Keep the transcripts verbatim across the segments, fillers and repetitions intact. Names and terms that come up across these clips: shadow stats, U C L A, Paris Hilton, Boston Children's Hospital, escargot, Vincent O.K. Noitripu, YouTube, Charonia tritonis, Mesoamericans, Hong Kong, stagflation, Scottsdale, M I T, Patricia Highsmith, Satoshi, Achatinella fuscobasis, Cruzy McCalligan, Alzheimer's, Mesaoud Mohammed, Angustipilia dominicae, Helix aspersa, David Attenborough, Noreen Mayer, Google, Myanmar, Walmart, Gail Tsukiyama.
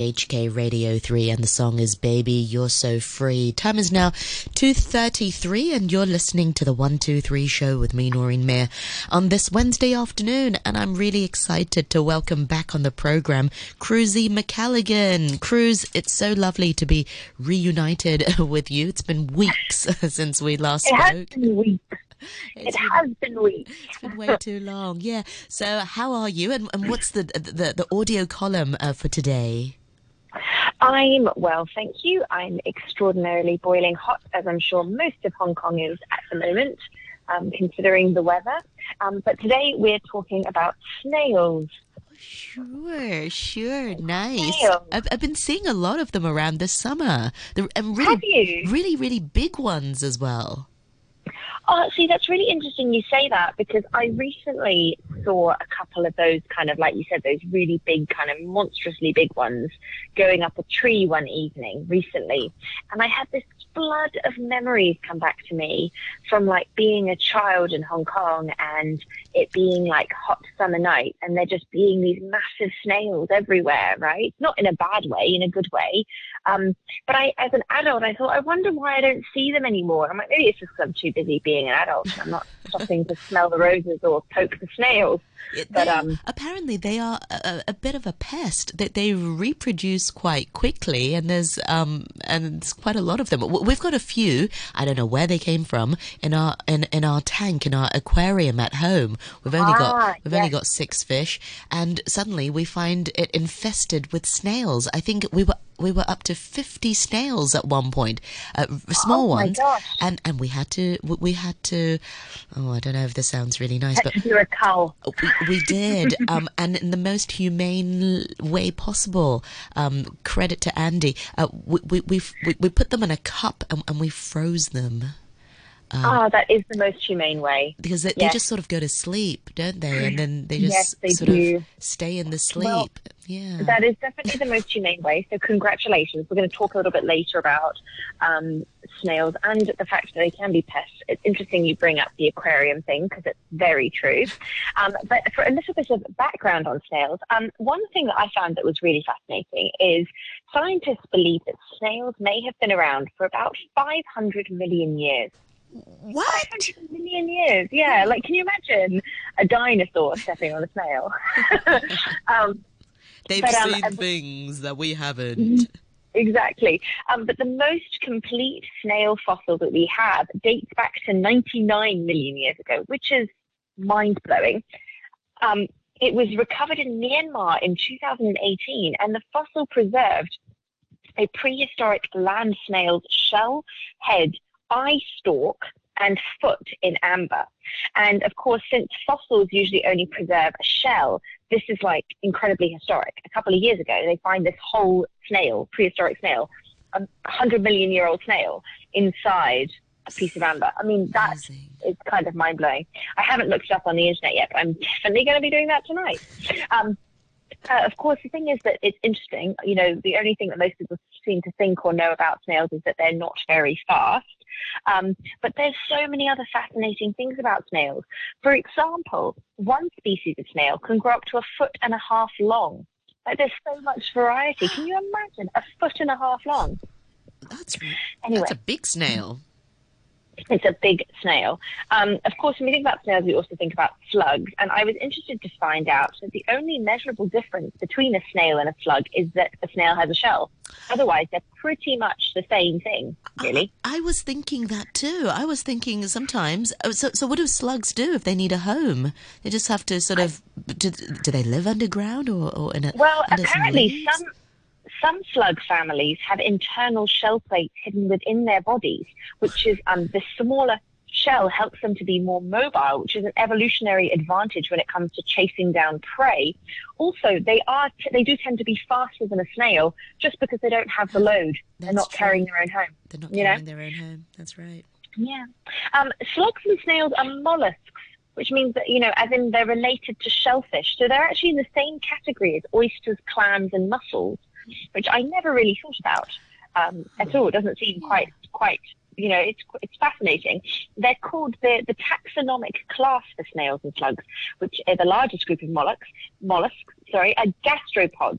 H K Radio three, and the song is Baby, You're So Free. Time is now two thirty-three, and you're listening to the one two three Show with me, Noreen Mayer, on this Wednesday afternoon. And I'm really excited to welcome back on the program Cruzy McCalligan. Cruz, it's so lovely to be reunited with you. It's been weeks since we last it spoke. It has been weeks. It's it been, has been weeks. It's been way too long. Yeah. So how are you, and, and what's the, the, the audio column uh, for today? I'm well, thank you. I'm extraordinarily boiling hot, as I'm sure most of Hong Kong is at the moment, um, considering the weather. Um, but today we're talking about snails. Sure, sure, nice. I've, I've been seeing a lot of them around this summer. They're, and really, Have you? Really, really big ones as well. Oh, see, that's really interesting you say that, because I recently saw a couple of those kind of, like you said, those really big, kind of monstrously big ones going up a tree one evening recently. And I had this flood of memories come back to me from, like, being a child in Hong Kong and it being, like, hot summer night and there just being these massive snails everywhere, right? Not in a bad way, in a good way. Um, but I, as an adult, I thought, I wonder why I don't see them anymore. And I'm like, maybe it's just because I'm too busy being an adult. I'm not stopping to smell the roses or poke the snails. But they, um, apparently they are a, a bit of a pest. That they, they reproduce quite quickly, and there's um and there's quite a lot of them. We've got a few. I don't know where they came from in our in, in our tank in our aquarium at home. We've only ah, got we've yes. only got six fish, and suddenly we find it infested with snails. I think we were. We were up to fifty snails at one point, uh, small oh ones, gosh. and and we had to we had to. Oh, I don't know if this sounds really nice, but you're a cow. We, we did, um, and in the most humane way possible. Um, credit to Andy. Uh, we we we we put them in a cup and, and we froze them. Um, oh, that is the most humane way. Because they, yes. they just sort of go to sleep, don't they? And then they just yes, they sort do. of stay in the sleep. Well, yeah, that is definitely the most humane way. So congratulations. We're going to talk a little bit later about um, snails and the fact that they can be pests. It's interesting you bring up the aquarium thing, because it's very true. Um, but for a little bit of background on snails, um, one thing that I found that was really fascinating is scientists believe that snails may have been around for about five hundred million years. What? five hundred million years, yeah. Like, can you imagine a dinosaur stepping on a snail? um, They've but, um, seen um, things that we haven't. Exactly. Um, but the most complete snail fossil that we have dates back to ninety-nine million years ago, which is mind-blowing. Um, it was recovered in Myanmar in two thousand eighteen, and the fossil preserved a prehistoric land snail's shell, head, eye stalk and foot in amber. And of course, since fossils usually only preserve a shell, this is like incredibly historic. A couple of years ago, they find this whole snail, prehistoric snail, a one hundred million year old snail inside a piece of amber. I mean, that is kind of mind blowing. I haven't looked it up on the internet yet, but I'm definitely going to be doing that tonight. Um, Uh, of course, the thing is that it's interesting. You know, the only thing that most people seem to think or know about snails is that they're not very fast. Um, but there's so many other fascinating things about snails. For example, one species of snail can grow up to a foot and a half long. Like, there's so much variety. Can you imagine a foot and a half long? That's, anyway. That's a big snail. It's a big snail. Um, of course, when we think about snails, we also think about slugs. And I was interested to find out that the only measurable difference between a snail and a slug is that a snail has a shell. Otherwise, they're pretty much the same thing, really. I, I was thinking that too. I was thinking sometimes, oh, so, so what do slugs do if they need a home? They just have to sort of, do, do they live underground or, or in a... Well, apparently some... some Some slug families have internal shell plates hidden within their bodies, which is um, the smaller shell helps them to be more mobile, which is an evolutionary advantage when it comes to chasing down prey. Also, they are t- they do tend to be faster than a snail just because they don't have the load. They're not true. carrying their own home. They're not carrying know? their own home. That's right. Yeah. Um, slugs and snails are mollusks, which means that, you know, as in they're related to shellfish. So they're actually in the same category as oysters, clams, and mussels, which I never really thought about um, at all. It doesn't seem quite, quite. You know, it's it's fascinating. They're called the, the taxonomic class for snails and slugs, which are the largest group of mollusks, mollusks, sorry, are gastropods.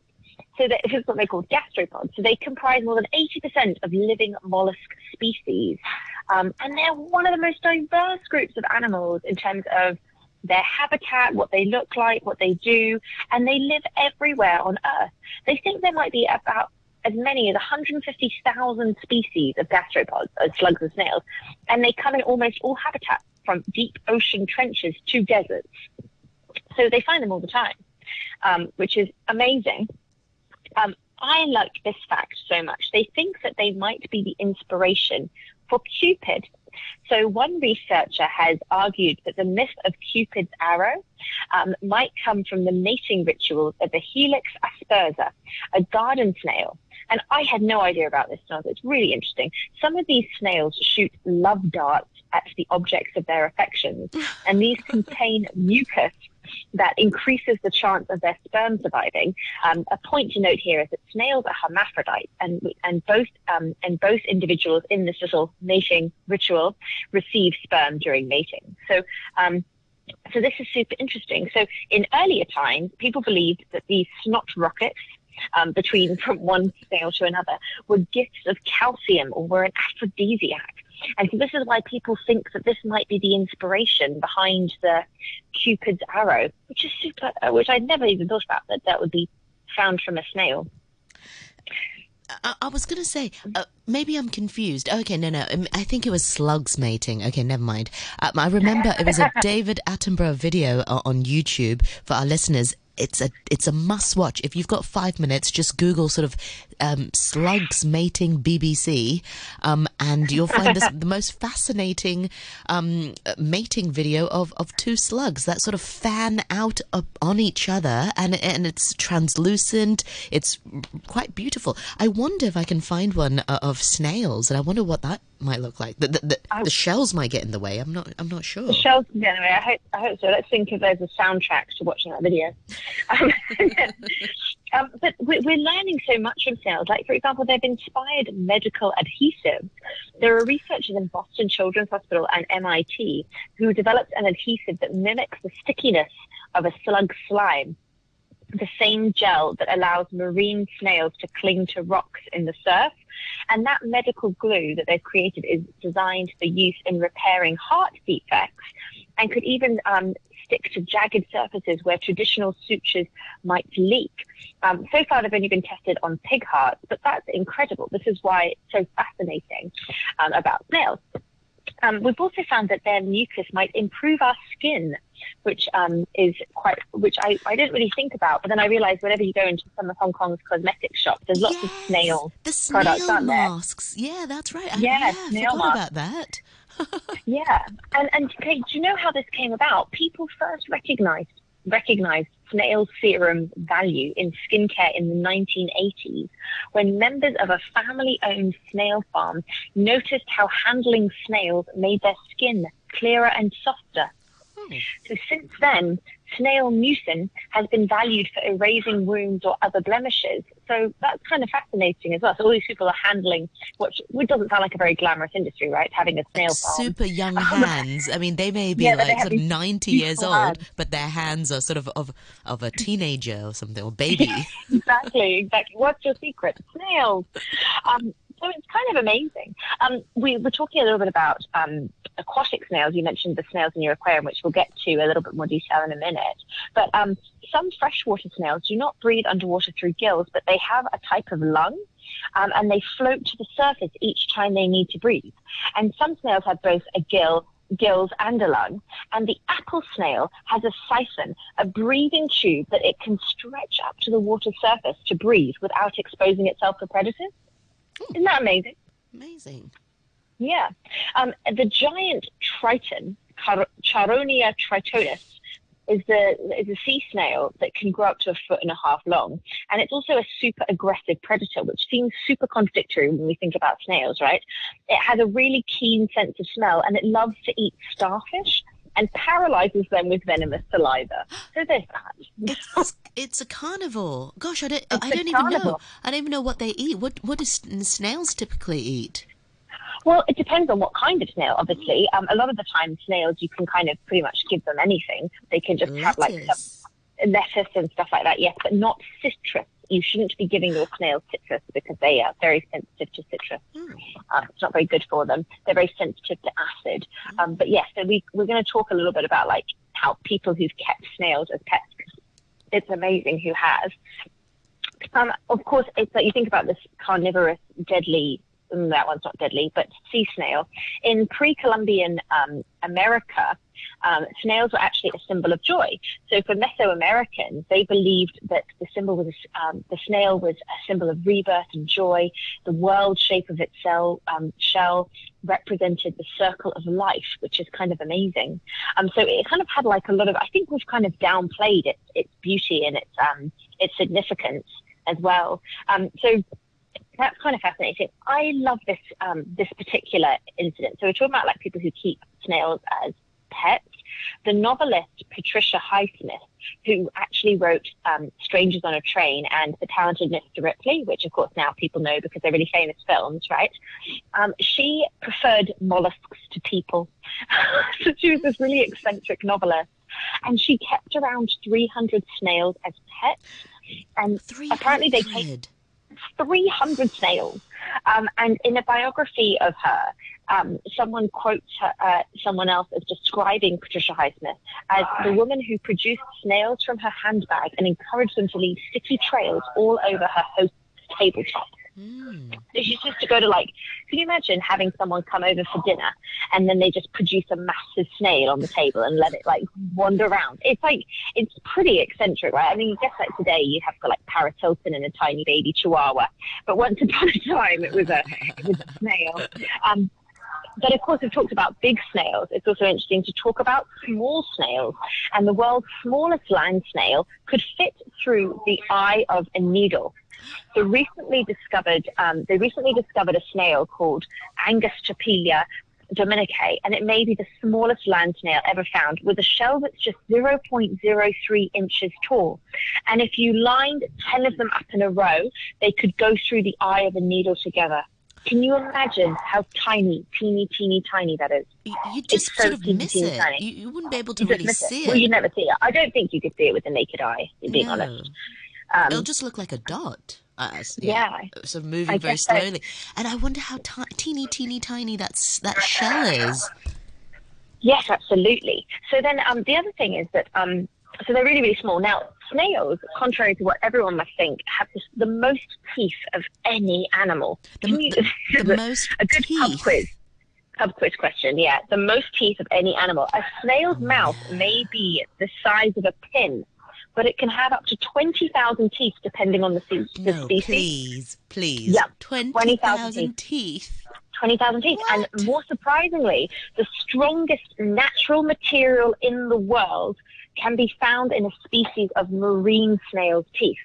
So that is what they call gastropods. So they comprise more than eighty percent of living mollusk species. Um, and they're one of the most diverse groups of animals in terms of their habitat, what they look like, what they do, and they live everywhere on Earth. They think there might be about as many as one hundred fifty thousand species of gastropods, as slugs and snails, and they come in almost all habitats, from deep ocean trenches to deserts. So they find them all the time, um, which is amazing. Um, I like this fact so much. They think that they might be the inspiration for Cupid. So one researcher has argued that the myth of Cupid's arrow um, might come from the mating rituals of the Helix aspersa, a garden snail. And I had no idea about this, so it's really interesting. Some of these snails shoot love darts at the objects of their affections, and these contain mucus that increases the chance of their sperm surviving. Um, a point to note here is that snails are hermaphrodites, and and both um, and both individuals in this little mating ritual receive sperm during mating. So, um, so this is super interesting. So, in earlier times, people believed that these snot rockets, um, between from one snail to another, were gifts of calcium or were an aphrodisiac. And so this is why people think that this might be the inspiration behind the Cupid's arrow, which is super, which I never even thought about, that that would be found from a snail. I, I was going to say, uh, maybe I'm confused. Okay, no, no, I think it was slugs mating. Okay, never mind. Um, I remember it was a David Attenborough video on YouTube for our listeners. It's a it's a must watch. If you've got five minutes, just Google sort of um, slugs mating B B C, um, and you'll find this, the most fascinating um, mating video of, of two slugs that sort of fan out up on each other, and and it's translucent. It's quite beautiful. I wonder if I can find one uh, of snails, and I wonder what that might look like. The, the, the, I, the shells might get in the way. I'm not I'm not sure. The shells can get in the way. I hope I hope so. Let's think if there's a soundtrack to watching that video. um, um, but we're, we're learning so much from snails. Like, for example, they've inspired medical adhesives. There are researchers in Boston Children's Hospital and M I T who developed an adhesive that mimics the stickiness of a slug slime, the same gel that allows marine snails to cling to rocks in the surf. And that medical glue that they've created is designed for use in repairing heart defects, and could even um, stick to jagged surfaces where traditional sutures might leak. Um, so far, they've only been tested on pig hearts, but that's incredible. This is why it's so fascinating um, about snails. Um, we've also found that their mucus might improve our skin, which um, is quite, which I, I didn't really think about. But then I realised whenever you go into some of Hong Kong's cosmetic shops, there's lots yes, of snail, the snail products, aren't there? Masks. Yeah, that's right. I, yeah, yeah, snail I forgot masks. About that. Yeah, and and okay, do you know how this came about? People first recognised recognised snail serum value in skincare in the nineteen eighties, when members of a family-owned snail farm noticed how handling snails made their skin clearer and softer. Hmm. So since then, snail mucin has been valued for erasing wounds or other blemishes. So that's kind of fascinating as well. So all these people are handling, which doesn't sound like a very glamorous industry, right? Having a snail farm. Super young hands. I mean, they may be yeah, like sort of ninety years old, hands. But their hands are sort of, of of a teenager or something, or baby. Exactly, exactly. What's your secret? Snails. Um, so it's kind of amazing. Um, we were talking a little bit about um, aquatic snails. You mentioned the snails in your aquarium, which we'll get to a little bit more detail in a minute. But um, some freshwater snails do not breathe underwater through gills, but they have a type of lung, um, and they float to the surface each time they need to breathe. And some snails have both a gill, gills and a lung. And the apple snail has a siphon, a breathing tube that it can stretch up to the water surface to breathe without exposing itself to predators. Isn't that amazing? Amazing. Yeah. Um, the giant triton, Char- Charonia tritonis, is the is a sea snail that can grow up to a foot and a half long. And it's also a super aggressive predator, which seems super contradictory when we think about snails, right? It has a really keen sense of smell, and it loves to eat starfish and paralyzes them with venomous saliva. So there's that. It's, it's a carnivore. Gosh, I don't, I don't even know. I don't even know what they eat. What what do snails typically eat? Well, it depends on what kind of snail, obviously. Um, a lot of the time, snails, you can kind of pretty much give them anything. They can just lettuce. have like some lettuce and stuff like that, yes, but not citrus you shouldn't be giving your snails citrus because they are very sensitive to citrus. Mm. Uh, it's not very good for them. They're very sensitive to acid. Mm. Um, but yes, yeah, so we, we're going to talk a little bit about like how people who've kept snails as pets, it's amazing who has. Um, of course, it's like you think about this carnivorous, deadly, that one's not deadly, but sea snail. In pre-Columbian um, America, um, snails were actually a symbol of joy. So for Mesoamericans, they believed that the symbol was um, the snail was a symbol of rebirth and joy. The world shape of its cell, um, shell represented the circle of life, which is kind of amazing. Um, so it kind of had like a lot of, I think we've kind of downplayed its, its beauty and its um, its significance as well. Um, so that's kind of fascinating. I love this um, this particular incident. So we're talking about like people who keep snails as pets. The novelist Patricia Highsmith, who actually wrote um, Strangers on a Train and The Talented Mister Ripley, which of course now people know because they're really famous films, right? Um, she preferred mollusks to people. So she was this really eccentric novelist. And she kept around three hundred snails as pets. And apparently they came... three hundred snails. Um, and in a biography of her, um, someone quotes her, uh, someone else as describing Patricia Highsmith as the woman who produced snails from her handbag and encouraged them to leave sticky trails all over her host's tabletop. Mm. So she used to go to like, can you imagine having someone come over for dinner and then they just produce a massive snail on the table and let it like wander around? It's like, it's pretty eccentric, right? I mean, you guess like today you have got like Paris Hilton and a tiny baby chihuahua, but once upon a time it was a, it was a snail. Um, But of course, we've talked about big snails. It's also interesting to talk about small snails. And the world's smallest land snail could fit through the eye of a needle. The recently discovered, um, they recently discovered a snail called Angustipilia dominicae, and it may be the smallest land snail ever found, with a shell that's just zero point zero three inches tall. And if you lined ten of them up in a row, they could go through the eye of a needle together. Can you imagine how tiny, teeny, teeny, tiny that is? You, you just it's sort so of teeny, miss teeny, it. Tiny. You, you wouldn't be able to you really see it. it. Well, you'd never see it. I don't think you could see it with the naked eye, being no. honest. Um, It'll just look like a dot. Uh, yeah. yeah. So moving very slowly. So. And I wonder how t- teeny, teeny, tiny that's, that shell is. Yes, absolutely. So then um, the other thing is that, um, so they're really, really small. Now, snails, contrary to what everyone must think, have this, the most teeth of any animal. The, the, the most a good teeth. Pub quiz, pub quiz question, yeah. The most teeth of any animal. A snail's oh, mouth yeah. may be the size of a pin, but it can have up to twenty thousand teeth depending on the, se- the no, species. Please, please. Yep. twenty thousand teeth. twenty thousand teeth. What? And more surprisingly, the strongest natural material in the world can be found in a species of marine snail's teeth.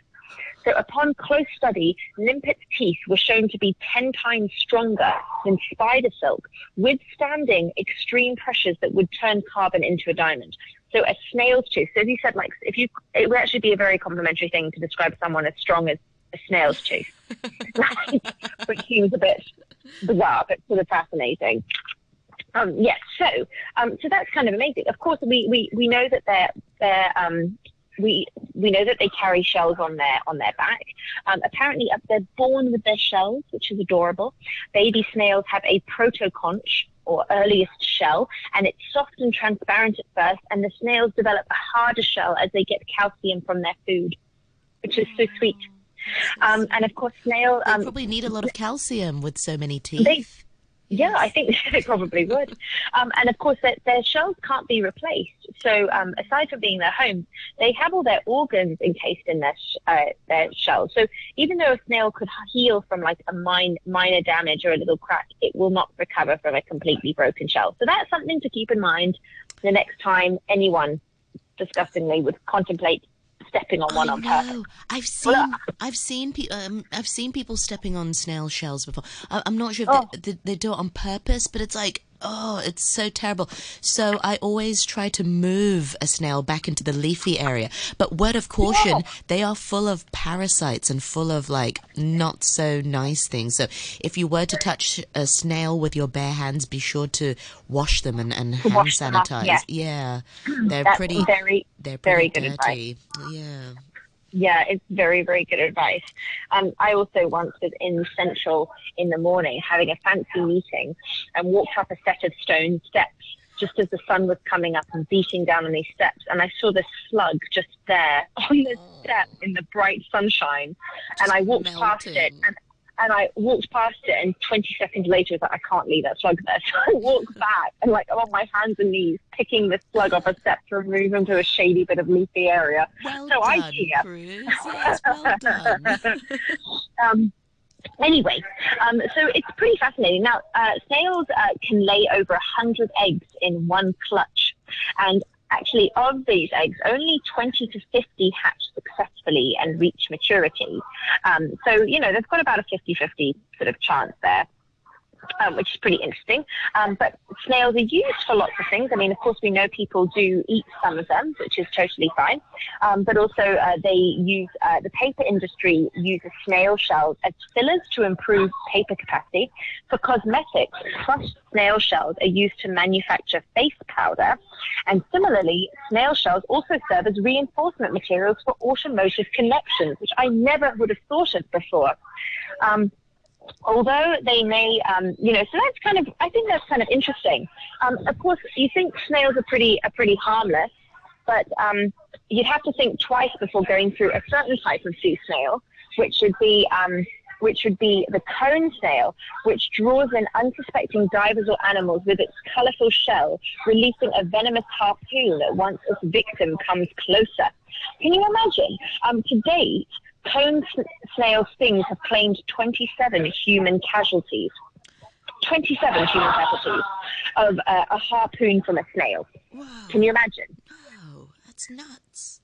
So upon close study, limpet's teeth were shown to be ten times stronger than spider silk, withstanding extreme pressures that would turn carbon into a diamond. So a snail's tooth, so as you said, like, if you, it would actually be a very complimentary thing to describe someone as strong as a snail's tooth, which seems a bit bizarre, but sort of fascinating. Um, yes, yeah, so um, so that's kind of amazing. Of course, we, we, we know that they're they're um, we we know that they carry shells on their on their back. Um, apparently, they're born with their shells, which is adorable. Baby snails have a protoconch, or earliest shell, and it's soft and transparent at first. And the snails develop a harder shell as they get calcium from their food, which is so sweet. Um, and of course, snail um, they probably need a lot of calcium with so many teeth. They, Yeah, I think they probably would. Um, and of course, their, their shells can't be replaced. So um, aside from being their home, they have all their organs encased in their sh- uh, their shells. So even though a snail could heal from like a min- minor damage or a little crack, it will not recover from a completely broken shell. So that's something to keep in mind the next time anyone, disgustingly, would contemplate stepping on one I on know. purpose. I've seen, well, uh, I've seen, pe- um, I've seen people stepping on snail shells before. I- I'm not sure if oh. they, they, they do it on purpose, but it's like, oh, it's so terrible. So I always try to move a snail back into the leafy area. But word of caution, yeah. they are full of parasites and full of like not so nice things. So if you were to touch a snail with your bare hands, be sure to wash them and, and hand wash sanitize. Them up, yeah. yeah, they're That's pretty. Very, they're pretty very good dirty. Advice. Yeah. yeah, it's very, very good advice. Um, I also once was in Central in the morning having a fancy meeting and walked up a set of stone steps just as the sun was coming up and beating down on these steps. And I saw this slug just there on the oh. step in the bright sunshine. Just and I walked melting. past it. And, and I walked past it. And twenty seconds later, I was like, I can't leave that slug there. So I walked back and, like, I'm on my hands and knees, picking this slug off a step to remove him to a shady bit of leafy area. Well so done, I Cruzy. Yes, well done. um, Anyway, um, so it's pretty fascinating. Now, uh, snails uh, can lay over one hundred eggs in one clutch. And actually, of these eggs, only twenty to fifty hatch successfully and reach maturity. Um, so, you know, they've got about a fifty-fifty sort of chance there. Um, which is pretty interesting. Um, but snails are used for lots of things. I mean, of course, we know people do eat some of them, which is totally fine. Um, but also uh, they use, uh, the paper industry uses snail shells as fillers to improve paper capacity. For cosmetics, crushed snail shells are used to manufacture face powder. And similarly, snail shells also serve as reinforcement materials for automotive connections, which I never would have thought of before. Um, Although they may, um, you know, so that's kind of, I think that's kind of interesting. Um, of course, you think snails are pretty, are pretty harmless, but um, you'd have to think twice before going through a certain type of sea snail, which would be, um, which would be the cone snail, which draws in unsuspecting divers or animals with its colorful shell, releasing a venomous harpoon once its victim comes closer. Can you imagine? Um, to date, cone snail stings have claimed twenty-seven human casualties. twenty-seven human casualties of uh, a harpoon from a snail. Wow. Can you imagine? Wow, that's nuts.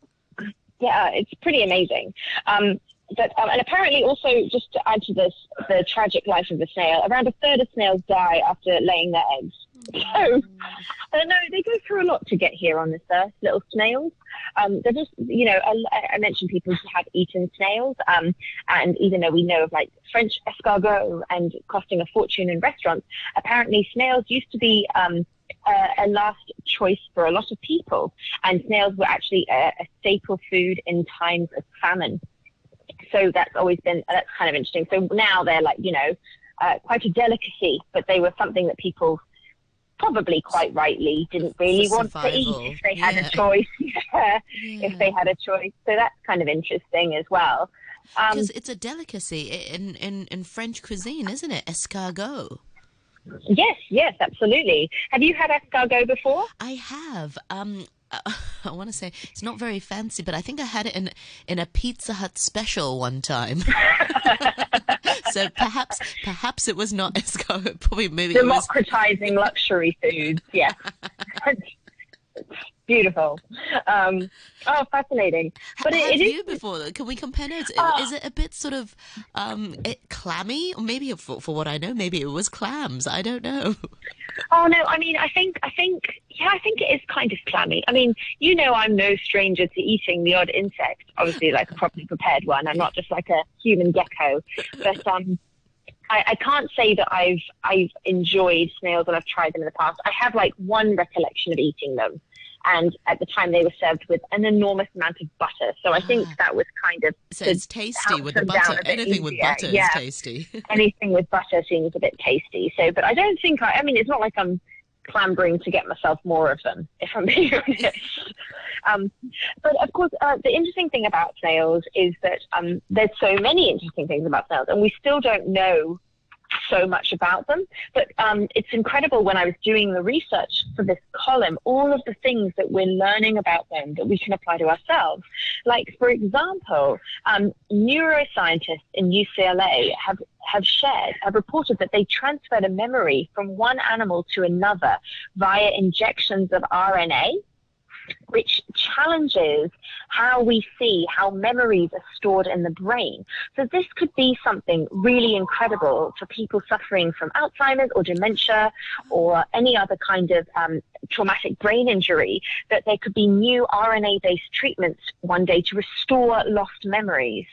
Yeah, it's pretty amazing. Um, but, um, and apparently also, just to add to this, the tragic life of the snail, around a third of snails die after laying their eggs. So, I don't know, they go through a lot to get here on this earth, little snails. Um, they're just, you know, I, I mentioned people who have eaten snails, um, and even though we know of, like, French escargot and costing a fortune in restaurants, apparently snails used to be um, a, a last choice for a lot of people, and snails were actually a, a staple food in times of famine. So that's always been, that's kind of interesting. So now they're, like, you know, uh, quite a delicacy, but they were something that people probably quite rightly didn't really want to eat if they had yeah. a choice. yeah. Yeah. If they had a choice, so that's kind of interesting as well. Because um, it's a delicacy in, in in French cuisine, isn't it? Escargot. Yes, yes, absolutely. Have you had escargot before? I have. Um, I want to say it's not very fancy, but I think I had it in in a Pizza Hut special one time. So perhaps perhaps it was not escargot. Probably maybe democratizing was... luxury foods. Yes, beautiful. Um, oh, fascinating. But have it, it you is... before? Can we compare notes? Oh. Is it a bit sort of um, it, clammy? Or maybe for, for what I know, maybe it was clams. I don't know. Oh no! I mean, I think I think. Yeah, I think it is kind of clammy. I mean, you know, I'm no stranger to eating the odd insect. Obviously, like a properly prepared one. I'm not just like a human gecko. But um, I, I can't say that I've I've enjoyed snails when I've tried them in the past. I have like one recollection of eating them, and at the time they were served with an enormous amount of butter. So I think ah. that was kind of so it's tasty with the butter. Anything easier. with butter yeah. is tasty. Anything with butter seems a bit tasty. So, but I don't think I. I mean, it's not like I'm clambering to get myself more of them, if I'm being honest. Um, but of course, uh, the interesting thing about snails is that um, there's so many interesting things about snails, and we still don't know so much about them. But um, it's incredible when I was doing the research for this column, all of the things that we're learning about them that we can apply to ourselves. Like, for example, um, neuroscientists in U C L A have have shared, have reported that they transferred a memory from one animal to another via injections of R N A, which challenges how we see how memories are stored in the brain. So this could be something really incredible for people suffering from Alzheimer's or dementia or any other kind of um, traumatic brain injury, that there could be new R N A-based treatments one day to restore lost memories.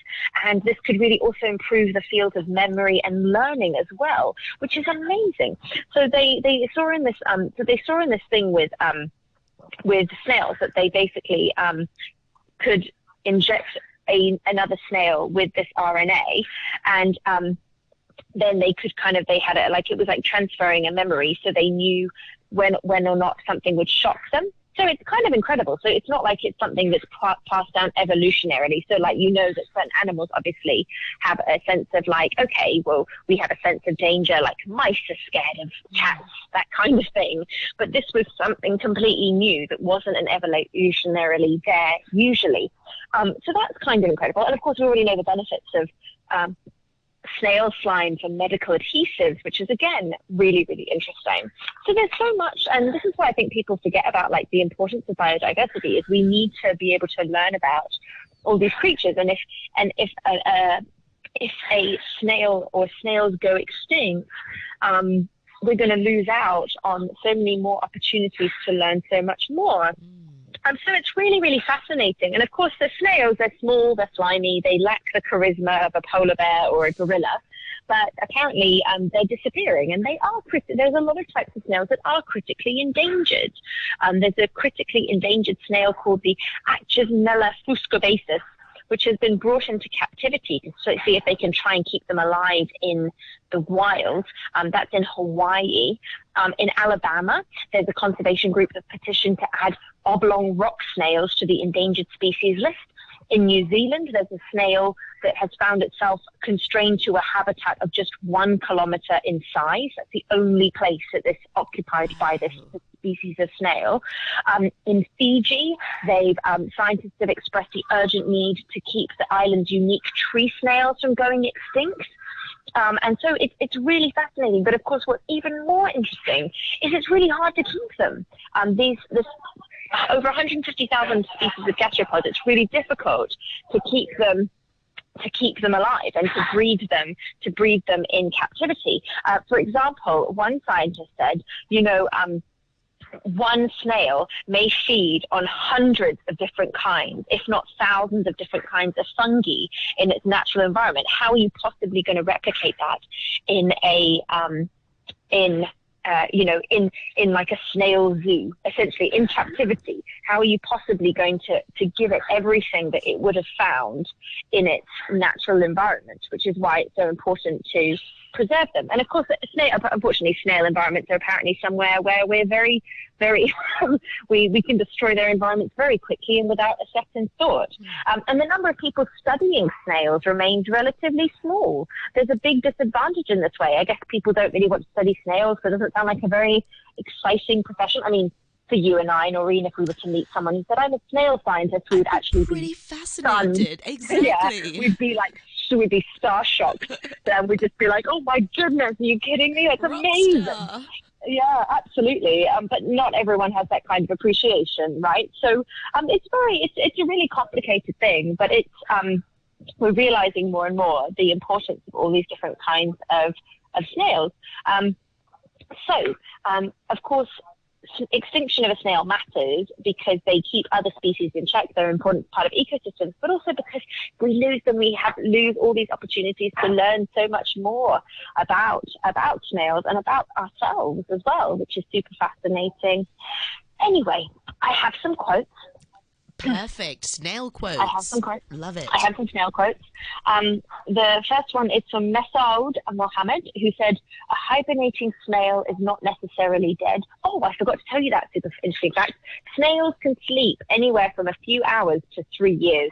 And this could really also improve the field of memory and learning as well, which is amazing. So they, they saw in this um, so they saw in this thing with... Um, with snails that they basically um, could inject a, another snail with this R N A, and um, then they could kind of, they had it like, it was like transferring a memory, so they knew when when or not something would shock them. So it's kind of incredible. So it's not like it's something that's pa passed down evolutionarily. So like, you know, that certain animals obviously have a sense of like, okay, well, we have a sense of danger, like mice are scared of cats, that kind of thing. But this was something completely new that wasn't an evolutionarily there usually. Um, so that's kind of incredible. And of course, we already know the benefits of um, snail slime for medical adhesives, which is again really really interesting. So there's so much, and this is why I think people forget about like the importance of biodiversity, is we need to be able to learn about all these creatures. And if and if a, a if a snail or snails go extinct, um we're going to lose out on so many more opportunities to learn so much more. Um, so it's really, really fascinating. And, of course, the snails, they're small, they're slimy, they lack the charisma of a polar bear or a gorilla. But apparently um, they're disappearing, and they are crit there's a lot of types of snails that are critically endangered. Um, there's a critically endangered snail called the Achatinella fuscobasis, which has been brought into captivity to see if they can try and keep them alive in the wild. Um, that's in Hawaii. Um, in Alabama, there's a conservation group that petitioned to add oblong rock snails to the endangered species list. In New Zealand, there's a snail that has found itself constrained to a habitat of just one kilometre in size. That's the only place that this occupied by this species of snail. Um, in Fiji, they've, um, scientists have expressed the urgent need to keep the island's unique tree snails from going extinct. Um, and so it, it's really fascinating. But of course, what's even more interesting is it's really hard to keep them. Um, these, this, over one hundred fifty thousand species of gastropods, it's really difficult to keep them to keep them alive and to breed them, to breed them in captivity. Uh, for example, one scientist said, you know, um, one snail may feed on hundreds of different kinds, if not thousands of different kinds of fungi in its natural environment. How are you possibly going to replicate that in a, um, in Uh, you know, in, in like a snail zoo, essentially, in captivity? How are you possibly going to, to give it everything that it would have found in its natural environment, which is why it's so important to preserve them. And of course, snail, unfortunately, snail environments are apparently somewhere where we're very, very, we, we can destroy their environments very quickly and without a second thought. Um, and the number of people studying snails remains relatively small. There's a big disadvantage in this way. I guess people don't really want to study snails, so it doesn't sound like a very exciting profession. I mean, for you and I, and Noreen, if we were to meet someone who said, I'm a snail scientist, we would actually be really fascinated. Stunned. Exactly. Yeah, we'd be like, so we'd be star shocked. Then we'd just be like, oh my goodness, are you kidding me? That's rock amazing. Star. Yeah, absolutely. Um, but not everyone has that kind of appreciation, right? So um, it's very, it's, it's a really complicated thing, but it's, um, we're realizing more and more the importance of all these different kinds of, of snails. Um, so, um, of course, extinction of a snail matters because they keep other species in check. They're an important part of ecosystems, but also because we lose them, we have lose all these opportunities to learn so much more about about snails and about ourselves as well, which is super fascinating. Anyway, I have some quotes. Perfect. Snail quotes. I have some quotes. Love it. I have some snail quotes. Um, the first one is from Mesaoud Mohammed, who said, a hibernating snail is not necessarily dead. Oh, I forgot to tell you that super interesting fact. Snails can sleep anywhere from a few hours to three years.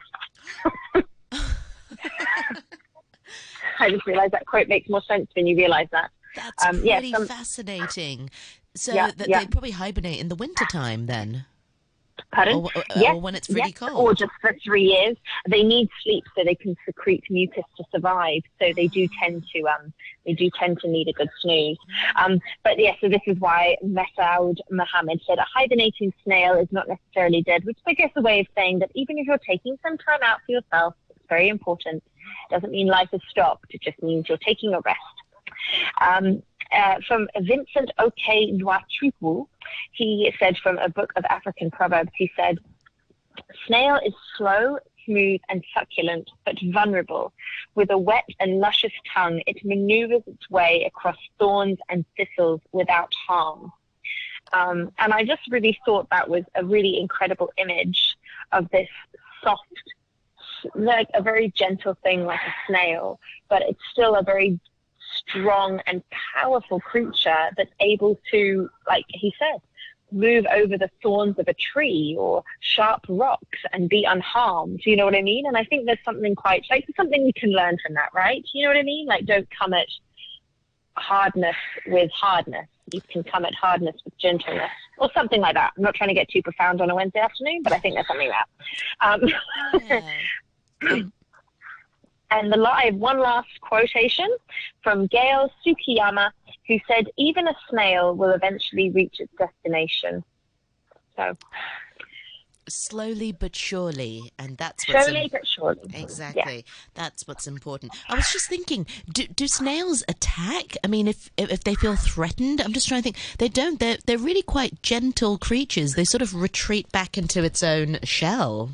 I just realised that quote makes more sense when you realise that. That's um, pretty yeah, some... fascinating. So yeah, that yeah. they probably hibernate in the wintertime then. Pardon? Or, or, yes, or when it's really yes, cold. Or just for three years. They need sleep so they can secrete mucus to survive. So they do tend to um they do tend to need a good snooze. Um but yeah, so this is why Mesaoud Mohammed said a hibernating snail is not necessarily dead, which I guess is a way of saying that even if you're taking some time out for yourself, it's very important. It doesn't mean life is stopped, it just means you're taking a rest. Um Uh, from Vincent O K Noitripu, he said from a book of African proverbs, he said, snail is slow, smooth and succulent, but vulnerable. With a wet and luscious tongue, it maneuvers its way across thorns and thistles without harm. Um, and I just really thought that was a really incredible image of this soft, like a very gentle thing like a snail, but it's still a very strong and powerful creature that's able to, like he said, move over the thorns of a tree or sharp rocks and be unharmed. You know what I mean? And I think there's something quite, like, there's something you can learn from that, right? You know what I mean? Like, don't come at hardness with hardness. You can come at hardness with gentleness or something like that. I'm not trying to get too profound on a Wednesday afternoon, but I think there's something like that. Um, and the live, one last quotation from Gail Tsukiyama, who said, even a snail will eventually reach its destination. So, slowly but surely, and that's what's slowly Im- but surely. Exactly, yeah. That's what's important. I was just thinking, do, do snails attack? I mean, if if they feel threatened, I'm just trying to think. They don't. They're they're really quite gentle creatures. They sort of retreat back into its own shell.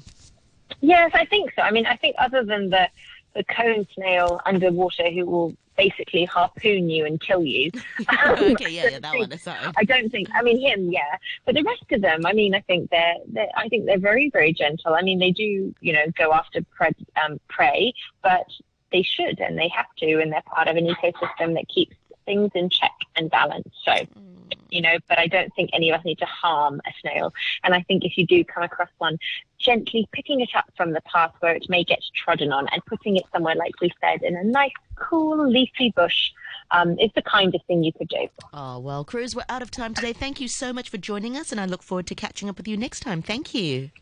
Yes, I think so. I mean, I think other than the the cone snail underwater, who will basically harpoon you and kill you. Um, okay, yeah, yeah, that think, one aside. I don't think. I mean, him, yeah, but the rest of them. I mean, I think they're. they're I think they're very, very gentle. I mean, they do, you know, go after pre- um, prey, but they should and they have to, and they're part of an ecosystem that keeps things in check and balance. So, mm. you know, but I don't think any of us need to harm a snail. And I think if you do come across one, gently picking it up from the path where it may get trodden on and putting it somewhere, like we said, in a nice, cool, leafy bush um, is the kind of thing you could do. Oh, well, Cruz, we're out of time today. Thank you so much for joining us, and I look forward to catching up with you next time. Thank you.